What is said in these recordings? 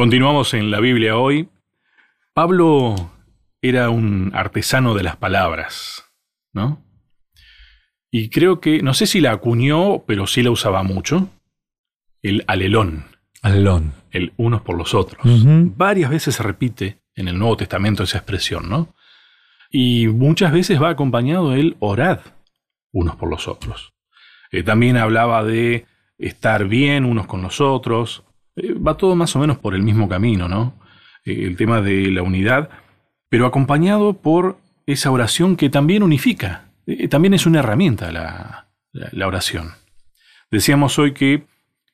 Continuamos en la Biblia hoy. Pablo era un artesano de las palabras, ¿no? Y creo que, no sé si la acuñó, pero sí la usaba mucho, el alelón. Alelón. El unos por los otros. Uh-huh. Varias veces se repite en el Nuevo Testamento esa expresión, ¿no? Y muchas veces va acompañado el orad unos por los otros. También hablaba de estar bien unos con los otros. Va todo más o menos por el mismo camino, ¿no? El tema de la unidad, pero acompañado por esa oración que también unifica. También es una herramienta la oración. Decíamos hoy que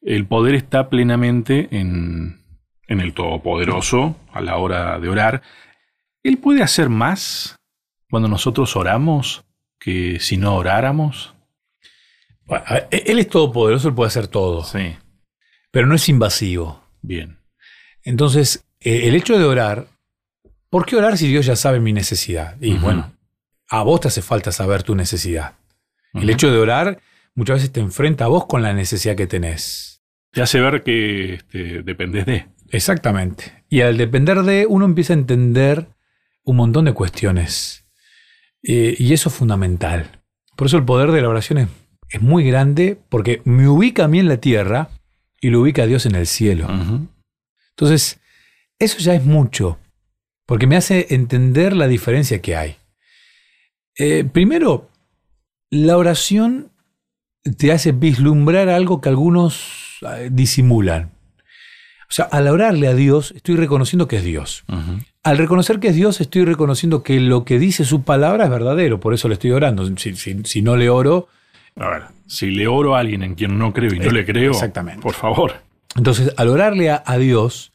el poder está plenamente en el Todopoderoso a la hora de orar. Él puede hacer más cuando nosotros oramos que si no oráramos. Bueno, él es todopoderoso, él puede hacer todo. Sí. Pero no es invasivo. Bien. Entonces, el hecho de orar, ¿por qué orar si Dios ya sabe mi necesidad? Y bueno, a vos te hace falta saber tu necesidad. Uh-huh. El hecho de orar muchas veces te enfrenta a vos con la necesidad que tenés. Te hace ver que dependés de. Exactamente. Y al depender de, uno empieza a entender un montón de cuestiones. Y eso es fundamental. Por eso el poder de la oración es muy grande, porque me ubica a mí en la tierra y lo ubica a Dios en el cielo. Uh-huh. Entonces, eso ya es mucho, porque me hace entender la diferencia que hay. Primero, la oración te hace vislumbrar algo que algunos disimulan. O sea, al orarle a Dios, estoy reconociendo que es Dios. Uh-huh. Al reconocer que es Dios, estoy reconociendo que lo que dice su palabra es verdadero. Por eso le estoy orando. Si no le oro... A ver, si le oro a alguien en quien no creo y no le creo, exactamente. Por favor. Entonces, al orarle a Dios,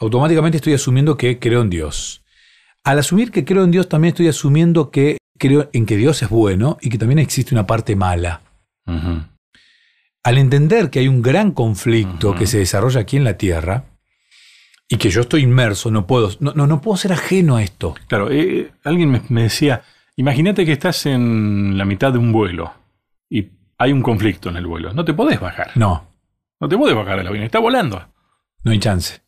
automáticamente estoy asumiendo que creo en Dios. Al asumir que creo en Dios, también estoy asumiendo que creo en que Dios es bueno y que también existe una parte mala. Uh-huh. Al entender que hay un gran conflicto uh-huh. que se desarrolla aquí en la Tierra y que yo estoy inmerso, no puedo ser ajeno a esto. Claro, alguien me decía, imagínate que estás en la mitad de un vuelo y hay un conflicto en el vuelo. No te podés bajar. No te podés bajar del avión, está volando. No hay chance.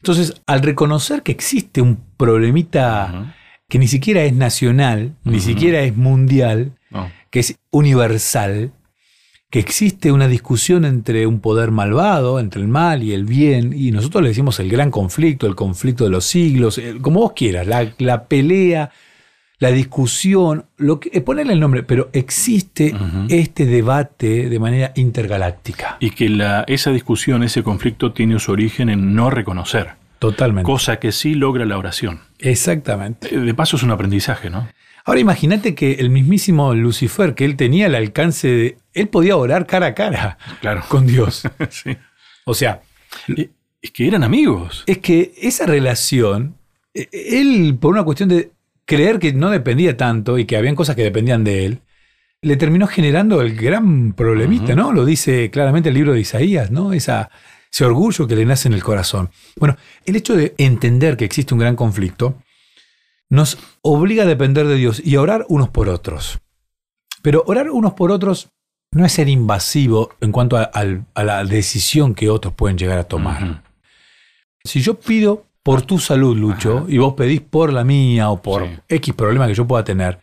Entonces, al reconocer que existe un problemita uh-huh. que ni siquiera es nacional, uh-huh. ni siquiera es mundial, no. que es universal, que existe una discusión entre un poder malvado, entre el mal y el bien, y nosotros le decimos el gran conflicto, el conflicto de los siglos, como vos quieras, la pelea, la discusión, ponele el nombre, pero existe uh-huh. este debate de manera intergaláctica. Y que esa discusión, ese conflicto tiene su origen en no reconocer. Totalmente. Cosa que sí logra la oración. Exactamente. De paso es un aprendizaje, ¿no? Ahora imagínate que el mismísimo Lucifer, que él tenía el alcance de... Él podía orar cara a cara claro. con Dios. sí. O sea... Es que eran amigos. Es que esa relación, él por una cuestión de... creer que no dependía tanto y que habían cosas que dependían de él, le terminó generando el gran problemita, uh-huh. ¿no? Lo dice claramente el libro de Isaías, ¿no? Ese orgullo que le nace en el corazón. Bueno, el hecho de entender que existe un gran conflicto nos obliga a depender de Dios y a orar unos por otros. Pero orar unos por otros no es ser invasivo en cuanto a la decisión que otros pueden llegar a tomar. Uh-huh. Si yo pido... por tu salud, Lucho, ajá. y vos pedís por la mía o por sí. X problema que yo pueda tener,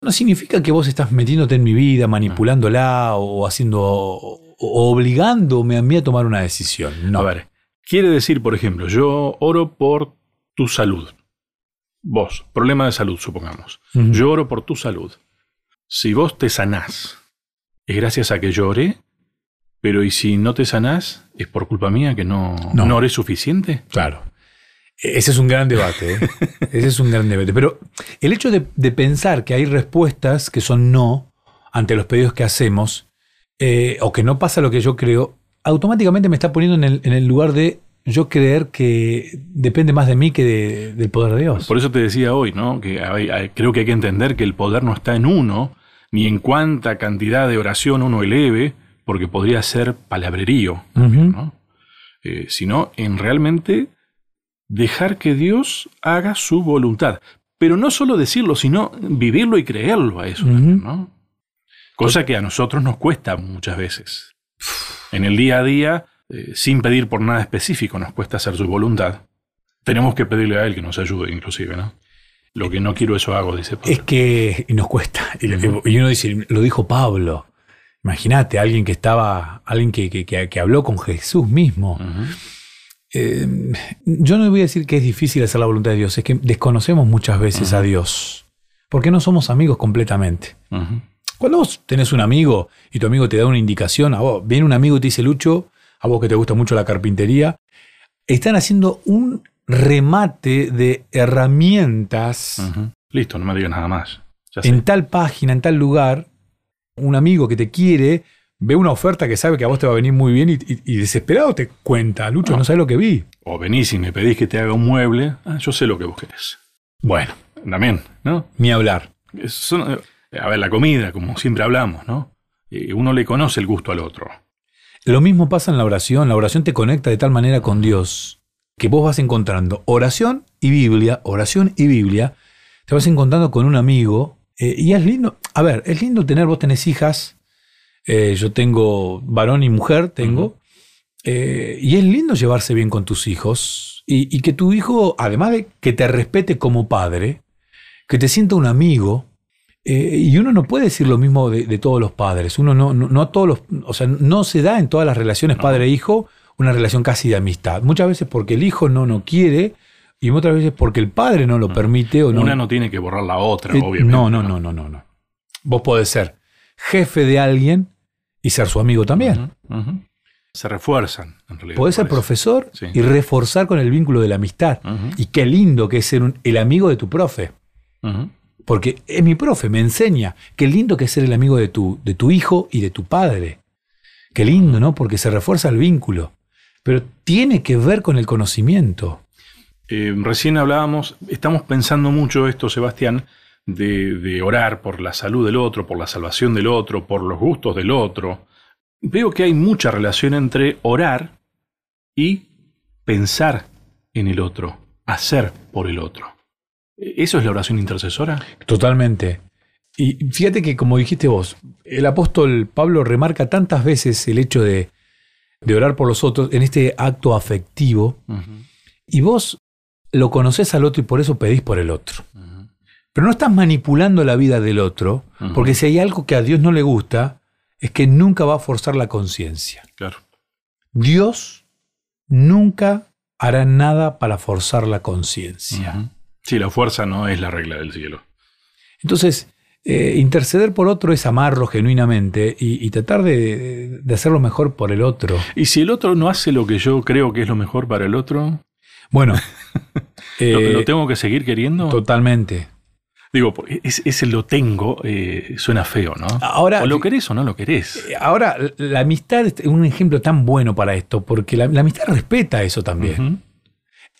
no significa que vos estás metiéndote en mi vida, manipulándola ajá. o haciendo o obligándome a mí a tomar una decisión. No. A ver, quiere decir, por ejemplo, yo oro por tu salud. Vos, problema de salud, supongamos. Uh-huh. Yo oro por tu salud. Si vos te sanás, es gracias a que yo oré, pero ¿y si no te sanás, es por culpa mía que no oré suficiente? Claro. Ese es un gran debate, ¿eh? Ese es un gran debate. Pero el hecho de pensar que hay respuestas que son no ante los pedidos que hacemos o que no pasa lo que yo creo, automáticamente me está poniendo en el lugar de yo creer que depende más de mí que del poder de Dios. Por eso te decía hoy, ¿no? Que creo que hay que entender que el poder no está en uno, ni en cuánta cantidad de oración uno eleve, porque podría ser palabrerío, también, ¿no? Sino en realmente... dejar que Dios haga su voluntad. Pero no solo decirlo, sino vivirlo y creerlo a eso. Uh-huh. también, ¿no? Cosa que a nosotros nos cuesta muchas veces. En el día a día sin pedir por nada específico, nos cuesta hacer su voluntad, tenemos que pedirle a Él que nos ayude, inclusive, ¿no? Lo que no quiero, eso hago, dice Pablo. Es que nos cuesta. Y uno dice, lo dijo Pablo. Imagínate, alguien que estaba, alguien que habló con Jesús mismo. Uh-huh. Yo no voy a decir que es difícil hacer la voluntad de Dios, es que desconocemos muchas veces uh-huh. a Dios, porque no somos amigos completamente. Uh-huh. Cuando vos tenés un amigo y tu amigo te da una indicación, a vos, viene un amigo y te dice, Lucho, a vos que te gusta mucho la carpintería, están haciendo un remate de herramientas. Uh-huh. Listo, no me digas nada más. Ya sé. En tal página, en tal lugar, un amigo que te quiere ve una oferta que sabe que a vos te va a venir muy bien y desesperado te cuenta, Lucho, no sabes lo que vi. O venís y me pedís que te haga un mueble. Ah, yo sé lo que vos querés. Bueno. También, ¿no? Ni hablar. A ver, la comida, como siempre hablamos, ¿no? Uno le conoce el gusto al otro. Lo mismo pasa en la oración. La oración te conecta de tal manera con Dios que vos vas encontrando oración y Biblia, te vas encontrando con un amigo y es lindo, a ver, es lindo tener, vos tenés hijas, yo tengo varón y mujer, uh-huh. Y es lindo llevarse bien con tus hijos y que tu hijo, además de que te respete como padre, que te sienta un amigo, y uno no puede decir lo mismo de todos los padres, uno no todos los, o sea, no se da en todas las relaciones padre-hijo, una relación casi de amistad. Muchas veces porque el hijo no quiere y otras veces porque el padre no lo permite. O no. Una no tiene que borrar la otra, obviamente. No. Vos podés ser jefe de alguien y ser su amigo también. Uh-huh, uh-huh. Se refuerzan, en realidad. Podés ser profesor y reforzar con el vínculo de la amistad. Uh-huh. Y qué lindo que es ser el amigo de tu profe. Uh-huh. Porque es mi profe, me enseña. Qué lindo que es ser el amigo de tu hijo y de tu padre. Qué lindo, ¿no? Porque se refuerza el vínculo. Pero tiene que ver con el conocimiento. Recién hablábamos, estamos pensando mucho esto, Sebastián, de orar por la salud del otro, por la salvación del otro, por los gustos del otro. Veo que hay mucha relación entre orar y pensar en el otro, hacer por el otro. ¿Eso es la oración intercesora? Totalmente. Y fíjate que, como dijiste vos, el apóstol Pablo remarca tantas veces el hecho de orar por los otros en este acto afectivo, uh-huh. y vos lo conocés al otro y por eso pedís por el otro. Uh-huh. Pero no estás manipulando la vida del otro, uh-huh. porque si hay algo que a Dios no le gusta, es que nunca va a forzar la conciencia. Claro. Dios nunca hará nada para forzar la conciencia. Uh-huh. Sí, la fuerza no es la regla del cielo. Entonces, interceder por otro es amarlo genuinamente y tratar de hacer lo mejor por el otro. ¿Y si el otro no hace lo que yo creo que es lo mejor para el otro? Bueno. ¿Lo tengo que seguir queriendo? Totalmente. Digo, ese lo tengo suena feo, ¿no? Ahora, o lo querés o no lo querés. Ahora, la amistad es un ejemplo tan bueno para esto, porque la amistad respeta eso también. Uh-huh.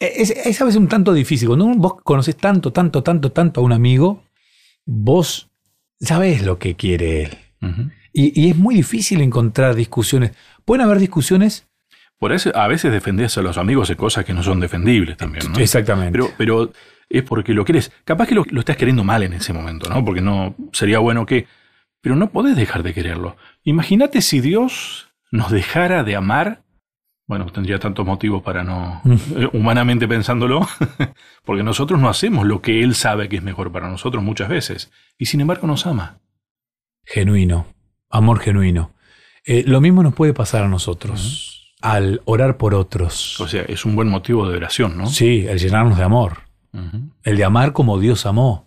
Es a veces un tanto difícil. Cuando vos conocés tanto a un amigo, vos sabés lo que quiere él. Uh-huh. Y es muy difícil encontrar discusiones. Pueden haber discusiones. Por eso a veces defendés a los amigos de cosas que no son defendibles también, ¿no? Exactamente. Pero es porque lo querés. Capaz que lo estás queriendo mal en ese momento, ¿no? Porque no sería bueno que. Pero no podés dejar de quererlo. Imagínate si Dios nos dejara de amar. Bueno, tendría tantos motivos para no, humanamente pensándolo, porque nosotros no hacemos lo que Él sabe que es mejor para nosotros muchas veces, y sin embargo nos ama. Genuino, amor genuino. Lo mismo nos puede pasar a nosotros, uh-huh. al orar por otros. O sea, es un buen motivo de oración, ¿no? Sí, el llenarnos de amor, uh-huh. el de amar como Dios amó.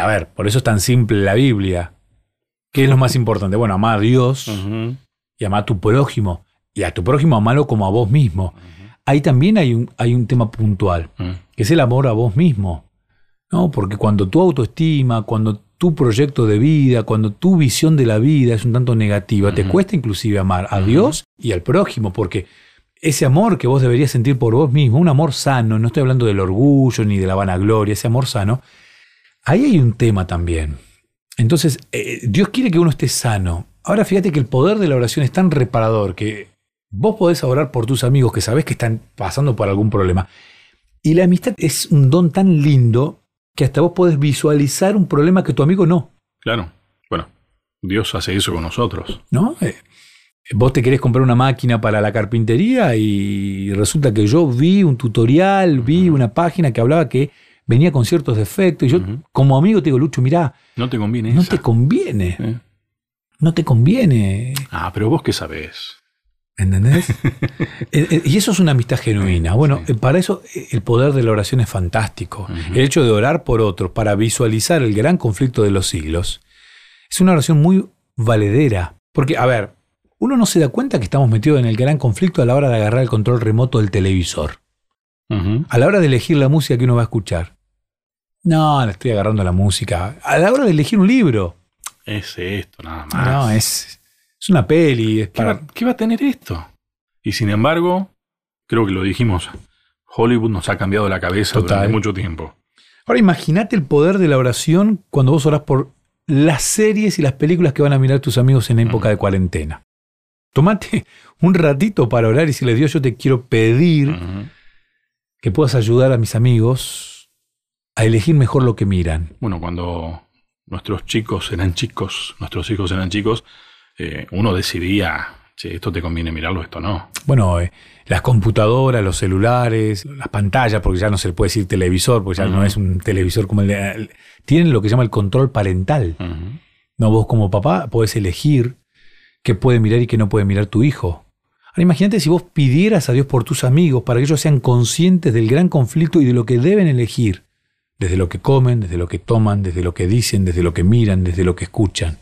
A ver, por eso es tan simple la Biblia. ¿Qué es lo más importante? Bueno, amar a Dios uh-huh. y amar a tu prójimo. Y a tu prójimo amalo como a vos mismo. Uh-huh. Ahí también hay un tema puntual, uh-huh. que es el amor a vos mismo, ¿no? Porque cuando tu autoestima, cuando tu proyecto de vida, cuando tu visión de la vida es un tanto negativa, uh-huh. te cuesta inclusive amar a uh-huh. Dios y al prójimo, porque ese amor que vos deberías sentir por vos mismo, un amor sano, no estoy hablando del orgullo ni de la vanagloria, ese amor sano, ahí hay un tema también. Entonces, Dios quiere que uno esté sano. Ahora fíjate que el poder de la oración es tan reparador que vos podés orar por tus amigos que sabés que están pasando por algún problema. Y la amistad es un don tan lindo que hasta vos podés visualizar un problema que tu amigo no. Claro. Bueno, Dios hace eso con nosotros. ¿No? vos te querés comprar una máquina para la carpintería y resulta que yo vi un tutorial, vi una página que hablaba que venía con ciertos defectos y yo como amigo te digo, Lucho, mirá, no te conviene, no te conviene, no te conviene. Ah, pero vos qué sabés. ¿Entendés? Y eso es una amistad genuina. Bueno, para eso el poder de la oración es fantástico. El hecho de orar por otros para visualizar el gran conflicto de los siglos es una oración muy valedera. Porque, a ver, uno no se da cuenta que estamos metidos en el gran conflicto a la hora de agarrar el control remoto del televisor. A la hora de elegir la música que uno va a escuchar. No, le estoy agarrando la música. A la hora de elegir un libro. Es esto, nada más. No, es una peli. Es para... ¿Qué va a tener esto? Y sin embargo, creo que lo dijimos, Hollywood nos ha cambiado la cabeza durante mucho tiempo. Ahora imagínate el poder de la oración cuando vos orás por las series y las películas que van a mirar tus amigos en la época de cuarentena. Tomate un ratito para orar y si les digo, yo te quiero pedir que puedas ayudar a mis amigos a elegir mejor lo que miran. Bueno, cuando nuestros chicos eran chicos, nuestros hijos eran chicos, uno decidía, che, esto te conviene mirarlo, esto no. Bueno, las computadoras, los celulares, las pantallas, porque ya no se le puede decir televisor, porque ya no es un televisor como el de... tienen lo que se llama el control parental. No, vos como papá podés elegir qué puede mirar y qué no puede mirar tu hijo. Ahora imagínate si vos pidieras a Dios por tus amigos para que ellos sean conscientes del gran conflicto y de lo que deben elegir. Desde lo que comen, desde lo que toman, desde lo que dicen, desde lo que miran, desde lo que escuchan.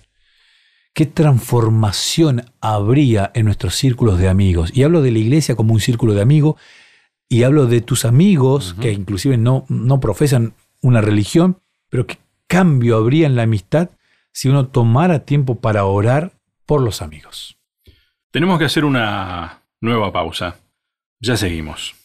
¿Qué transformación habría en nuestros círculos de amigos? Y hablo de la iglesia como un círculo de amigos, y hablo de tus amigos, que inclusive no profesan una religión, pero ¿qué cambio habría en la amistad si uno tomara tiempo para orar por los amigos? Tenemos que hacer una nueva pausa. Ya seguimos.